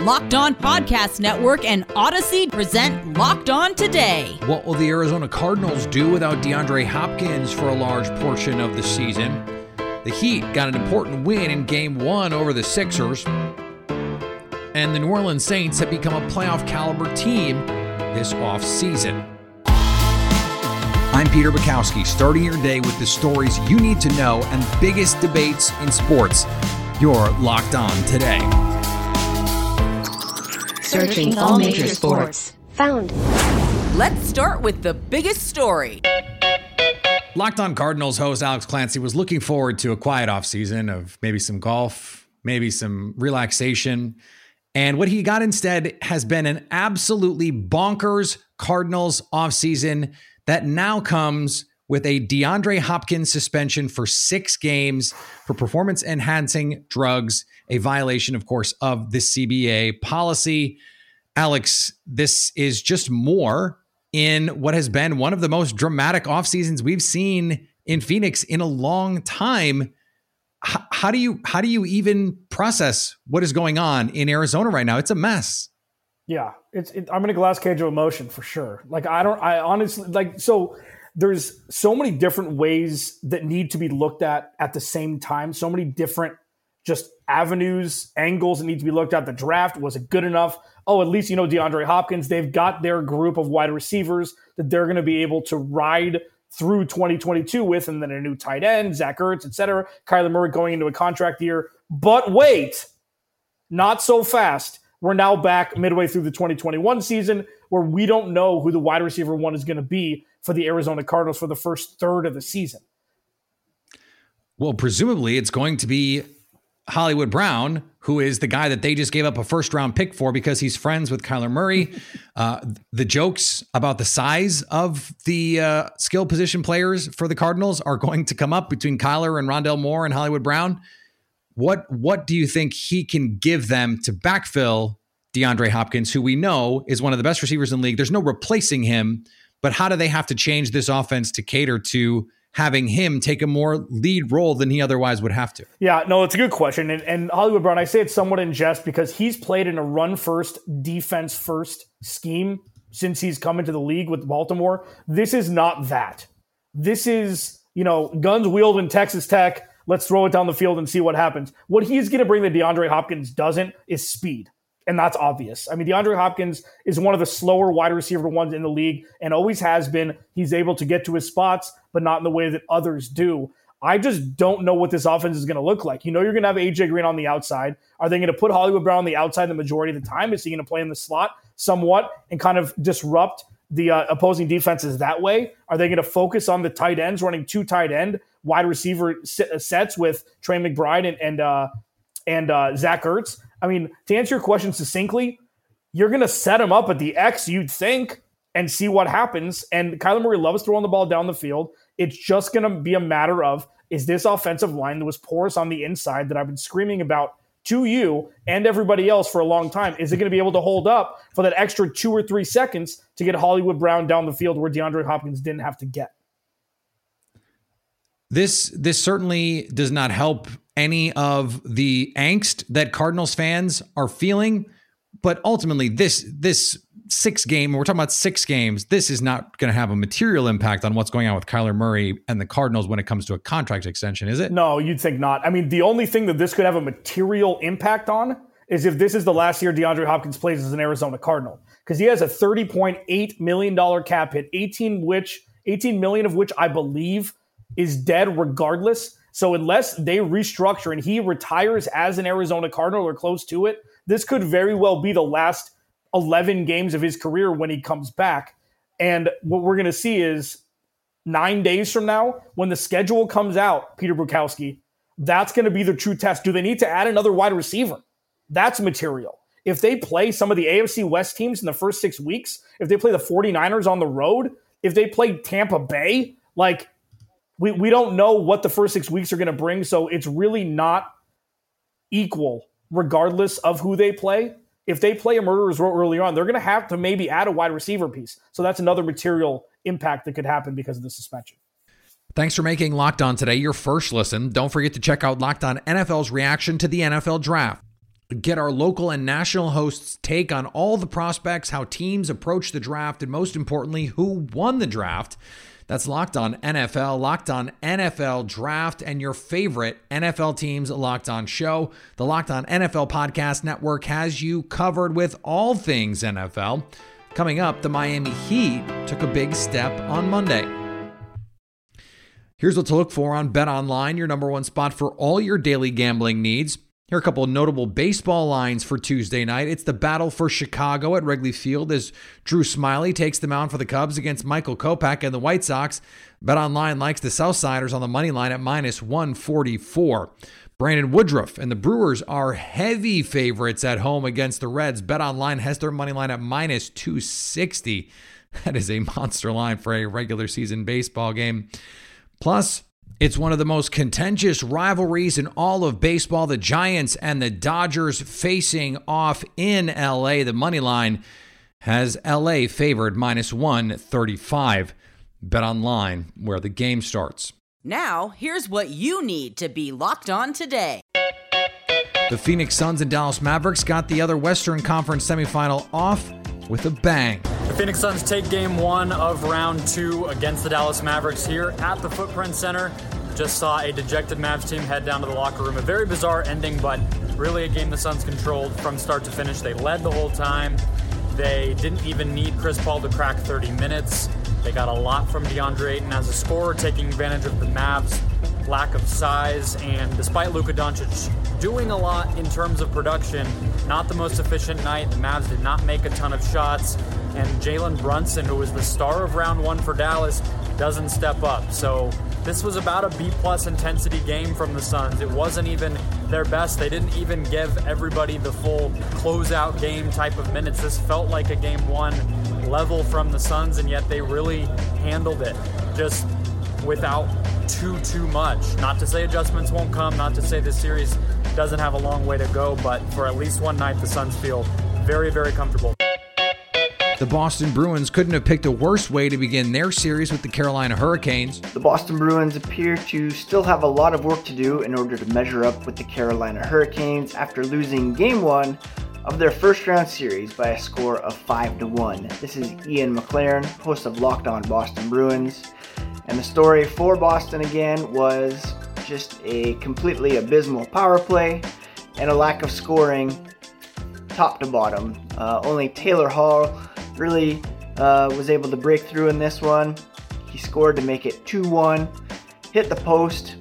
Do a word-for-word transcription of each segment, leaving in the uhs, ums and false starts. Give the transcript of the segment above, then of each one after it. Locked On Podcast Network and Odyssey present Locked On Today. What will the Arizona Cardinals do without DeAndre Hopkins for a large portion of the season? The Heat got an important win in Game one over the Sixers. And the New Orleans Saints have become a playoff-caliber team this offseason. I'm Peter Bukowski, starting your day with the stories you need to know and biggest debates in sports. You're Locked On Today. Searching all major sports. Found. Let's start with the biggest story. Locked On Cardinals host Alex Clancy was looking forward to a quiet offseason of maybe some golf, maybe some relaxation. And what he got instead has been an absolutely bonkers Cardinals offseason that now comes with a DeAndre Hopkins suspension for six games for performance-enhancing drugs, a violation, of course, of the C B A policy. Alex, this is just more in what has been one of the most dramatic offseasons we've seen in Phoenix in a long time. H- how do you how do you even process what is going on in Arizona right now? It's a mess. Yeah, it's it, I'm in a glass cage of emotion for sure. Like, I don't, I honestly, like, so there's so many different ways that need to be looked at at the same time. So many different just avenues, angles that need to be looked at. The draft wasn't good enough. Oh, at least, you know, DeAndre Hopkins, they've got their group of wide receivers that they're going to be able to ride through twenty twenty-two with, and then a new tight end, Zach Ertz, et cetera. Kyler Murray going into a contract year. But wait, not so fast. We're now back midway through the twenty twenty-one season where we don't know who the wide receiver one is going to be for the Arizona Cardinals for the first third of the season. Well, presumably it's going to be Hollywood Brown, who is the guy that they just gave up a first round pick for because he's friends with Kyler Murray. Uh, the jokes about the size of the uh, skill position players for the Cardinals are going to come up between Kyler and Rondell Moore and Hollywood Brown. What what do you think he can give them to backfill DeAndre Hopkins, who we know is one of the best receivers in the league? There's no replacing him, but how do they have to change this offense to cater to having him take a more lead role than he otherwise would have to? Yeah, no, it's a good question. And, and Hollywood Brown, I say it somewhat in jest because he's played in a run-first, defense-first scheme since he's come into the league with Baltimore. This is not that. This is, you know, guns wielding in Texas Tech. Let's throw it down the field and see what happens. What he's going to bring that DeAndre Hopkins doesn't is speed. And that's obvious. I mean, DeAndre Hopkins is one of the slower wide receiver ones in the league and always has been. He's able to get to his spots, but not in the way that others do. I just don't know what this offense is going to look like. You know, you're going to have A J. Green on the outside. Are they going to put Hollywood Brown on the outside the majority of the time? Is he going to play in the slot somewhat and kind of disrupt the uh, opposing defenses that way? Are they going to focus on the tight ends, running two tight end wide receiver sets with Trey McBride and and uh, and uh, Zach Ertz? I mean, to answer your question succinctly, you're going to set him up at the X, you'd think, and see what happens. And Kyler Murray loves throwing the ball down the field. It's just going to be a matter of, is this offensive line that was porous on the inside that I've been screaming about to you and everybody else for a long time, is it going to be able to hold up for that extra two or three seconds to get Hollywood Brown down the field where DeAndre Hopkins didn't have to get? This this certainly does not help any of the angst that Cardinals fans are feeling, but ultimately this this six game, we're talking about six games, this is not going to have a material impact on what's going on with Kyler Murray and the Cardinals when it comes to a contract extension, is it? No, you'd think not. I mean, the only thing that this could have a material impact on is if this is the last year DeAndre Hopkins plays as an Arizona Cardinal, because he has a thirty point eight million dollars cap hit, eighteen which eighteen million of which I believe is dead regardless. So unless they restructure and he retires as an Arizona Cardinal or close to it, this could very well be the last eleven games of his career when he comes back. And what we're going to see is nine days from now, when the schedule comes out, Peter Bukowski, that's going to be the true test. Do they need to add another wide receiver? That's material. If they play some of the A F C West teams in the first six weeks, if they play the 49ers on the road, if they play Tampa Bay, like, we we don't know what the first six weeks are going to bring. So it's really not equal regardless of who they play. If they play a murderer's row early on, they're going to have to maybe add a wide receiver piece. So that's another material impact that could happen because of the suspension. Thanks for making Locked On Today your first listen. Don't forget to check out Locked On N F L's reaction to the N F L Draft. get our local and national hosts' take on all the prospects, how teams approach the draft, and most importantly, who won the draft. That's Locked On N F L, Locked On N F L Draft, and your favorite N F L teams Locked On show. The Locked On N F L Podcast Network has you covered with all things N F L. Coming up, the Miami Heat took a big step on Monday. Here's what to look for on BetOnline, your number one spot for all your daily gambling needs. Here are a couple of notable baseball lines for Tuesday night. It's the battle for Chicago at Wrigley Field as Drew Smyly takes the mound for the Cubs against Michael Kopech and the White Sox. BetOnline likes the Southsiders on the money line at minus one forty-four. Brandon Woodruff and the Brewers are heavy favorites at home against the Reds. BetOnline has their money line at minus two sixty. That is a monster line for a regular season baseball game. Plus, it's one of the most contentious rivalries in all of baseball, the Giants and the Dodgers facing off in L A. The money line has L A favored minus one thirty-five. BetOnline, where the game starts. Now, here's what you need to be locked on today. The Phoenix Suns and Dallas Mavericks got the other Western Conference semifinal off with a bang. The Phoenix Suns take game one of round two against the Dallas Mavericks here at the Footprint Center. Just saw a dejected Mavs team head down to the locker room. A very bizarre ending, but really a game the Suns controlled from start to finish. They led the whole time. They didn't even need Chris Paul to crack thirty minutes. They got a lot from DeAndre Ayton as a scorer, taking advantage of the Mavs' lack of size. And despite Luka Doncic doing a lot in terms of production, not the most efficient night. The Mavs did not make a ton of shots. And Jalen Brunson, who was the star of round one for Dallas, doesn't step up. So this was about a B-plus intensity game from the Suns. It wasn't even their best. They didn't even give everybody the full closeout game type of minutes. This felt like a game one level from the Suns, and yet they really handled it just without too, too much. Not to say adjustments won't come, not to say this series doesn't have a long way to go, but for at least one night, the Suns feel very, very comfortable. The Boston Bruins couldn't have picked a worse way to begin their series with the Carolina Hurricanes. The Boston Bruins appear to still have a lot of work to do in order to measure up with the Carolina Hurricanes after losing game one of their first round series by a score of five to one. This is Ian McLaren, host of Locked On Boston Bruins. And the story for Boston again was just a completely abysmal power play and a lack of scoring top to bottom. Uh, only Taylor Hall really uh, was able to break through in this one. He scored to make it two one, hit the post.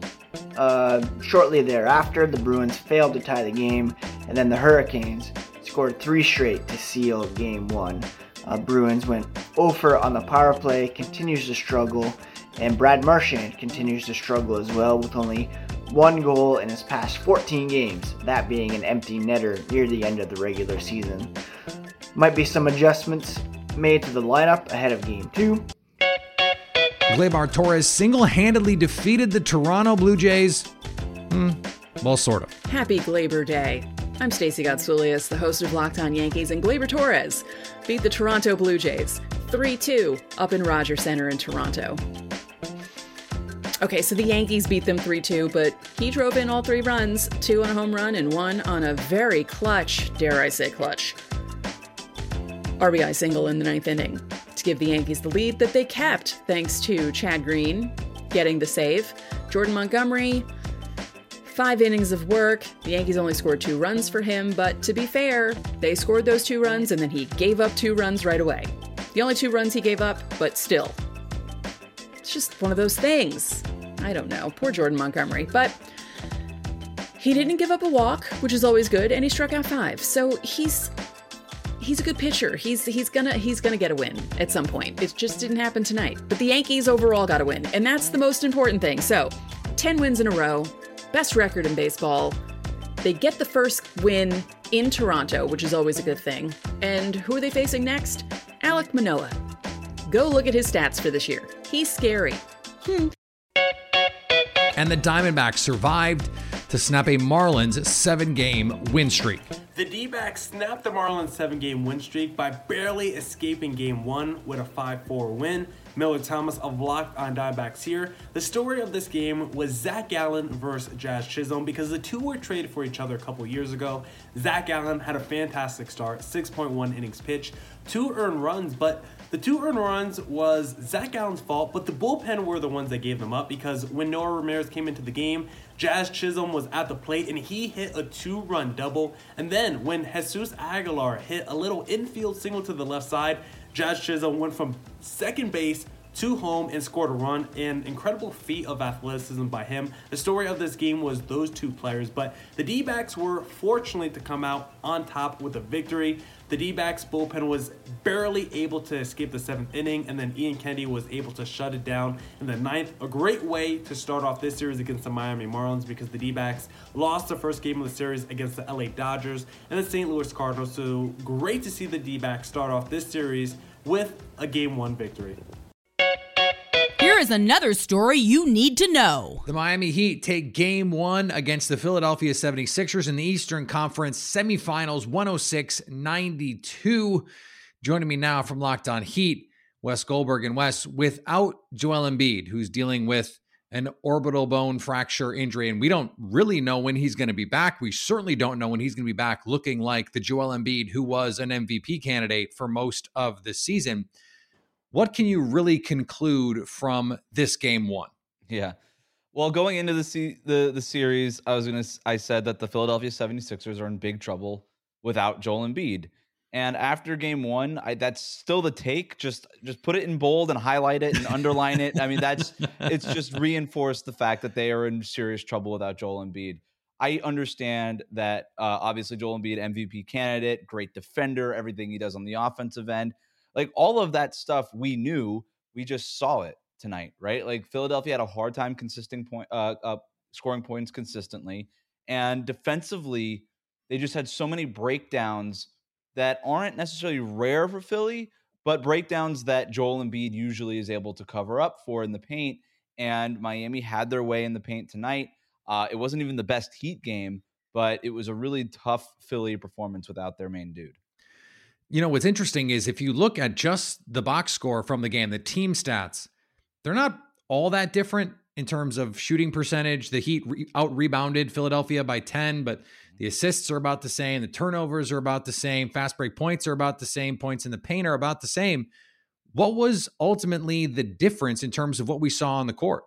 Uh, shortly thereafter, the Bruins failed to tie the game, and then the Hurricanes scored three straight to seal game one. Uh, Bruins went oh for on the power play, continues to struggle. And Brad Marchand continues to struggle as well, with only one goal in his past fourteen games, that being an empty netter near the end of the regular season. Might be some adjustments made to the lineup ahead of game two. Gleyber Torres single-handedly defeated the Toronto Blue Jays. Hmm, well, sort of. Happy Gleyber Day. I'm Stacy Gottsulis, the host of Locked On Yankees, and Gleyber Torres beat the Toronto Blue Jays three two up in Rogers Center in Toronto. Okay, so the Yankees beat them three two, but he drove in all three runs, two on a home run and one on a very clutch, dare I say clutch, R B I single in the ninth inning to give the Yankees the lead that they kept thanks to Chad Green getting the save. Jordan Montgomery, five innings of work. The Yankees only scored two runs for him, but to be fair, they scored those two runs and then he gave up two runs right away. The only two runs he gave up, but still. It's just one of those things. I don't know. Poor Jordan Montgomery. But he didn't give up a walk, which is always good, and he struck out five. So he's he's a good pitcher. He's he's gonna he's gonna get a win at some point. It just didn't happen tonight. But the Yankees overall got a win, and that's the most important thing. So ten wins in a row, best record in baseball. They get the first win in Toronto, which is always a good thing. And who are they facing next? Alec Manoa. Go look at his stats for this year. He's scary. Hmm. And the Diamondbacks survived to snap a Marlins seven-game win streak. The D-backs snapped the Marlins seven-game win streak by barely escaping game one with a five four win. Miller Thomas of Locked on Diamondbacks here. The story of this game was Zach Allen versus Jazz Chisholm because the two were traded for each other a couple years ago. Zach Allen had a fantastic start, six point one innings pitched, two earned runs, but the two earned runs was Zach Allen's fault, but the bullpen were the ones that gave them up because when Noah Ramirez came into the game, Jazz Chisholm was at the plate and he hit a two-run double. And then when Jesus Aguilar hit a little infield single to the left side, Jazz Chisholm went from second base to home and scored a run. An incredible feat of athleticism by him. The story of this game was those two players, but the D-backs were fortunate to come out on top with a victory. The D-backs bullpen was barely able to escape the seventh inning, and then Ian Kennedy was able to shut it down in the ninth. A great way to start off this series against the Miami Marlins because the D-backs lost the first game of the series against the L A Dodgers and the Saint Louis Cardinals. So great to see the D-backs start off this series with a game one victory. Here is another story you need to know. The Miami Heat take game one against the Philadelphia seventy-sixers in the Eastern Conference semifinals, one oh six ninety-two. Joining me now from Locked on Heat, Wes Goldberg. And Wes, without Joel Embiid, who's dealing with an orbital bone fracture injury, and we don't really know when he's going to be back. We certainly don't know when he's going to be back looking like the Joel Embiid who was an M V P candidate for most of the season. What can you really conclude from this game one? Yeah. Well, going into the se- the, the series, I was going to I said that the Philadelphia seventy-sixers are in big trouble without Joel Embiid. And after game one, I, that's still the take. Just just put it in bold and highlight it and underline it. I mean, that's it's just reinforced the fact that they are in serious trouble without Joel Embiid. I understand that uh, obviously Joel Embiid, M V P candidate, great defender, everything he does on the offensive end. Like all of that stuff we knew, we just saw it tonight, right? Like Philadelphia had a hard time consistent point, uh, uh, scoring points consistently. And defensively, they just had so many breakdowns that aren't necessarily rare for Philly, but breakdowns that Joel Embiid usually is able to cover up for in the paint. And Miami had their way in the paint tonight. Uh, it wasn't even the best Heat game, but it was a really tough Philly performance without their main dude. You know, what's interesting is if you look at just the box score from the game, the team stats, they're not all that different in terms of shooting percentage. The Heat re- out-rebounded Philadelphia by ten, but the assists are about the same. The turnovers are about the same. Fast break points are about the same. Points in the paint are about the same. What was ultimately the difference in terms of what we saw on the court?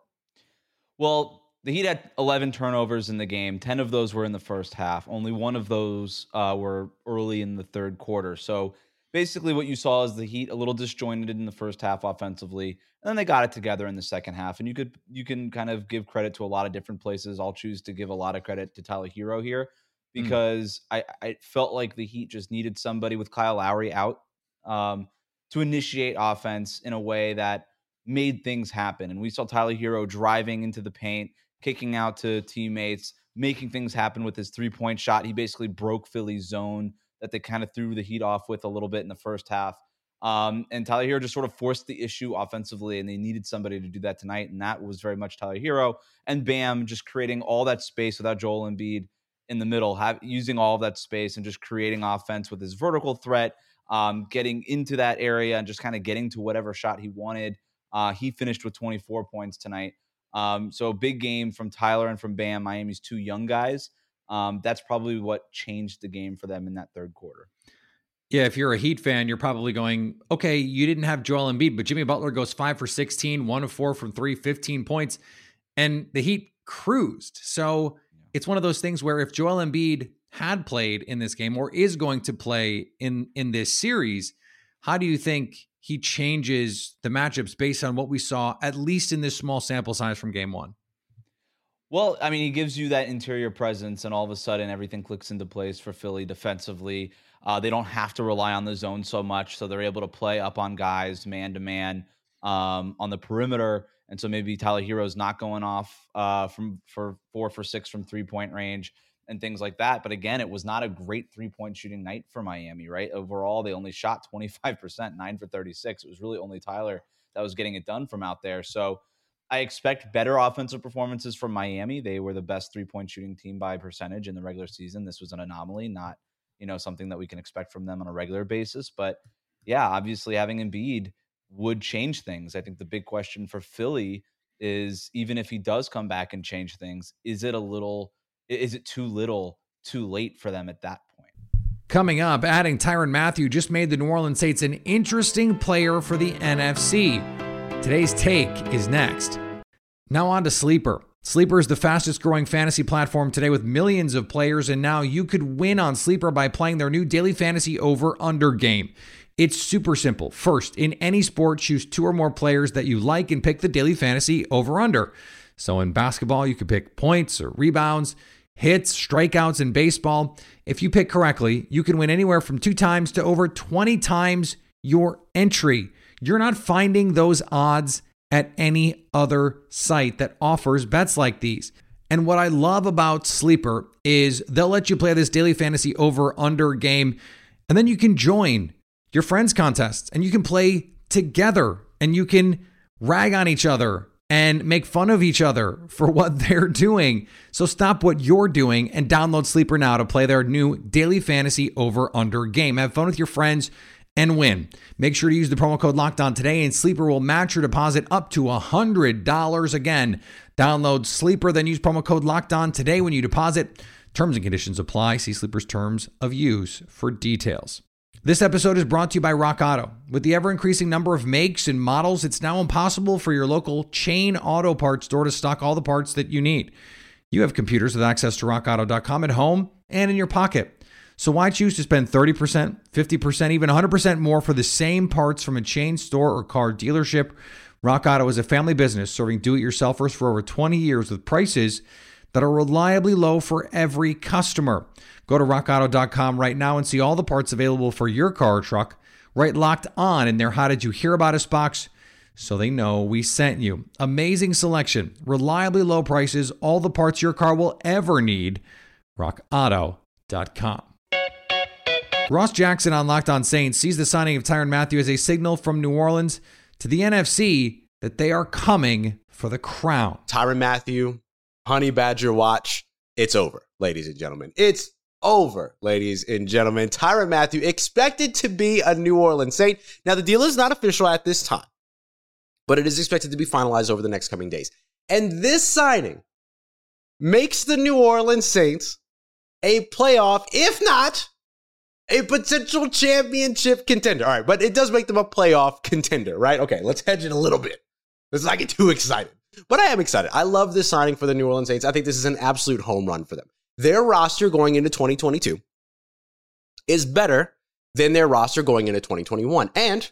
Well, the Heat had eleven turnovers in the game. ten of those were in the first half. Only one of those uh, were early in the third quarter. So basically what you saw is the Heat a little disjointed in the first half offensively, and then they got it together in the second half. And you could you can kind of give credit to a lot of different places. I'll choose to give a lot of credit to Tyler Hero here because mm. I, I felt like the Heat just needed somebody with Kyle Lowry out um, to initiate offense in a way that made things happen. And we saw Tyler Hero driving into the paint, kicking out to teammates, making things happen with his three-point shot. He basically broke Philly's zone that they kind of threw the Heat off with a little bit in the first half. Um, and Tyler Hero just sort of forced the issue offensively, and they needed somebody to do that tonight, and that was very much Tyler Hero. And Bam just creating all that space without Joel Embiid in the middle, have, using all of that space and just creating offense with his vertical threat, um, getting into that area and just kind of getting to whatever shot he wanted. Uh, he finished with twenty-four points tonight. Um, so a big game from Tyler and from Bam, Miami's two young guys. Um, that's probably what changed the game for them in that third quarter. Yeah, if you're a Heat fan, you're probably going, okay, you didn't have Joel Embiid, but Jimmy Butler goes five for sixteen, one of four from three, fifteen points, and the Heat cruised. So it's one of those things where if Joel Embiid had played in this game or is going to play in, in this series, how do you think he changes the matchups based on what we saw, at least in this small sample size from game one? Well, I mean, he gives you that interior presence, and all of a sudden everything clicks into place for Philly defensively. Uh, they don't have to rely on the zone so much, so they're able to play up on guys man-to-man um, on the perimeter, and so maybe Tyler Hero's not going off uh, from for four for six from three-point range and things like that. But again, it was not a great three-point shooting night for Miami, right? Overall, they only shot twenty-five percent, nine for thirty-six. It was really only Tyler that was getting it done from out there. So I expect better offensive performances from Miami. They were the best three-point shooting team by percentage in the regular season. This was an anomaly, not, you know, something that we can expect from them on a regular basis. But yeah, obviously having Embiid would change things. I think the big question for Philly is, even if he does come back and change things, is it a little, is it too little, too late for them at that point? Coming up, adding Tyrann Mathieu just made the New Orleans Saints an interesting player for the N F C. Today's take is next. Now on to Sleeper. Sleeper is the fastest growing fantasy platform today with millions of players, and now you could win on Sleeper by playing their new daily fantasy over-under game. It's super simple. First, in any sport, choose two or more players that you like and pick the daily fantasy over-under. So in basketball, you could pick points or rebounds, hits, strikeouts, and baseball. If you pick correctly, you can win anywhere from two times to over twenty times your entry. You're not finding those odds at any other site that offers bets like these. And what I love about Sleeper is they'll let you play this daily fantasy over-under game, and then you can join your friends' contests, and you can play together, and you can rag on each other and make fun of each other for what they're doing. So stop what you're doing and download Sleeper now to play their new daily fantasy over-under game. Have fun with your friends and win. Make sure to use the promo code LOCKEDON today, and Sleeper will match your deposit up to one hundred dollars. Again, download Sleeper, then use promo code LOCKEDON today when you deposit. Terms and conditions apply. See Sleeper's terms of use for details. This episode is brought to you by Rock Auto. With the ever-increasing number of makes and models, it's now impossible for your local chain auto parts store to stock all the parts that you need. You have computers with access to rock auto dot com at home and in your pocket. So why choose to spend thirty percent, fifty percent, even one hundred percent more for the same parts from a chain store or car dealership? Rock Auto is a family business serving do-it-yourselfers for over twenty years with prices that are reliably low for every customer. Go to rock auto dot com right now and see all the parts available for your car or truck right locked on in their How Did You Hear About Us box, so they know we sent you. Amazing selection, reliably low prices, all the parts your car will ever need. rock auto dot com. Ross Jackson on Locked On Saints sees the signing of Tyrann Mathieu as a signal from New Orleans to the N F C that they are coming for the crown. Tyrann Mathieu, Honey Badger Watch, it's over, ladies and gentlemen. It's over, ladies and gentlemen. Tyrann Mathieu expected to be a New Orleans Saint. Now, the deal is not official at this time, but it is expected to be finalized over the next coming days. And this signing makes the New Orleans Saints a playoff, if not a potential championship contender. All right, but it does make them a playoff contender, right? Okay, let's hedge it a little bit. Let's not get too excited. But I am excited. I love this signing for the New Orleans Saints. I think this is an absolute home run for them. Their roster going into twenty twenty-two is better than their roster going into twenty twenty-one. And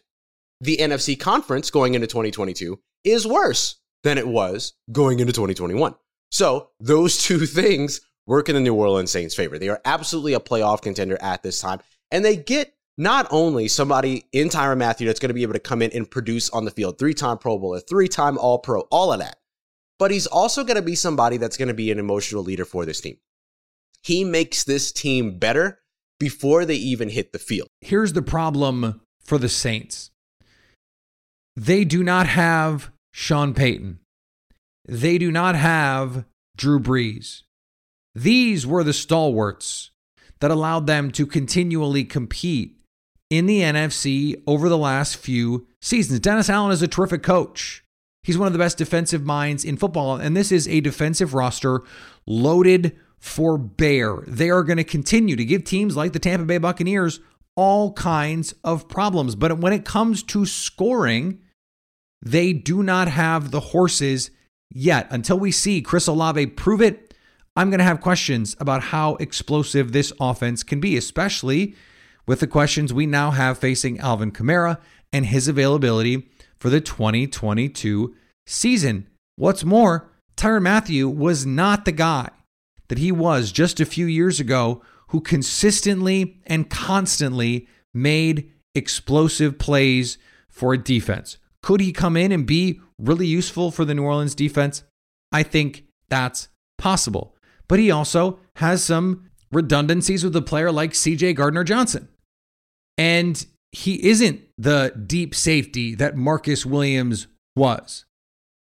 the N F C Conference going into twenty twenty-two is worse than it was going into twenty twenty-one. So those two things work in the New Orleans Saints' favor. They are absolutely a playoff contender at this time. And they get not only somebody in Tyrann Mathieu that's going to be able to come in and produce on the field, three-time Pro Bowler, three-time All-Pro, all of that, but he's also going to be somebody that's going to be an emotional leader for this team. He makes this team better before they even hit the field. Here's the problem for the Saints. They do not have Sean Payton. They do not have Drew Brees. These were the stalwarts that allowed them to continually compete in the N F C over the last few seasons. Dennis Allen is a terrific coach. He's one of the best defensive minds in football, and this is a defensive roster loaded for bear. They are going to continue to give teams like the Tampa Bay Buccaneers all kinds of problems. But when it comes to scoring, they do not have the horses yet. Until we see Chris Olave prove it, I'm going to have questions about how explosive this offense can be, especially with the questions we now have facing Alvin Kamara and his availability for the twenty twenty-two season. What's more, Tyrann Mathieu was not the guy that he was just a few years ago, who consistently and constantly made explosive plays for a defense. Could he come in and be really useful for the New Orleans defense? I think that's possible. But he also has some redundancies with a player like C J Gardner-Johnson. And he isn't the deep safety that Marcus Williams was.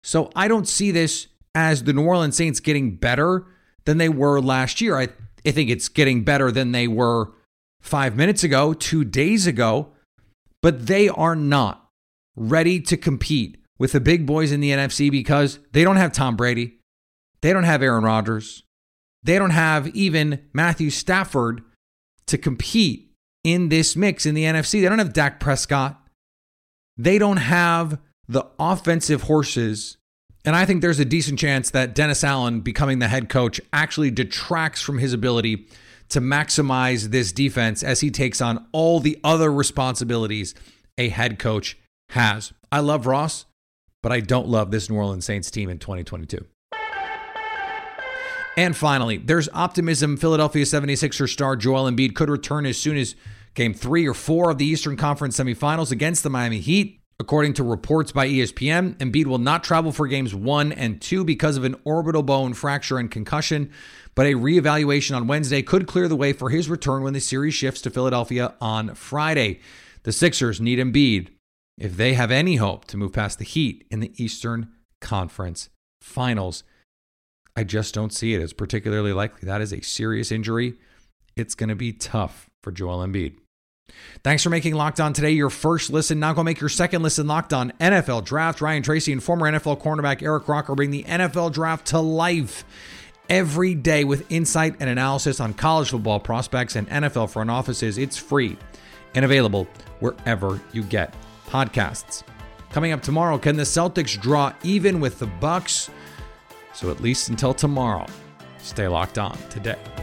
So I don't see this as the New Orleans Saints getting better than they were last year. I, I think it's getting better than they were five minutes ago, two days ago, but they are not ready to compete with the big boys in the N F C because they don't have Tom Brady. They don't have Aaron Rodgers. They don't have even Matthew Stafford to compete in this mix in the N F C. They don't have Dak Prescott. They don't have the offensive horses. And I think there's a decent chance that Dennis Allen becoming the head coach actually detracts from his ability to maximize this defense as he takes on all the other responsibilities a head coach has. I love Ross, but I don't love this New Orleans Saints team in twenty twenty-two. And finally, there's optimism Philadelphia seventy-sixers star Joel Embiid could return as soon as game three or four of the Eastern Conference semifinals against the Miami Heat. According to reports by E S P N, Embiid will not travel for games one and two because of an orbital bone fracture and concussion, but a reevaluation on Wednesday could clear the way for his return when the series shifts to Philadelphia on Friday. The Sixers need Embiid if they have any hope to move past the Heat in the Eastern Conference Finals. I just don't see it as particularly likely. That is a serious injury. It's going to be tough for Joel Embiid. Thanks for making Locked On Today your first listen. Now go make your second listen Locked On N F L Draft. Ryan Tracy and former N F L cornerback Eric Crocker bring the N F L Draft to life every day with insight and analysis on college football prospects and N F L front offices. It's free and available wherever you get podcasts. Coming up tomorrow, can the Celtics draw even with the Bucks? So at least until tomorrow, stay locked on today.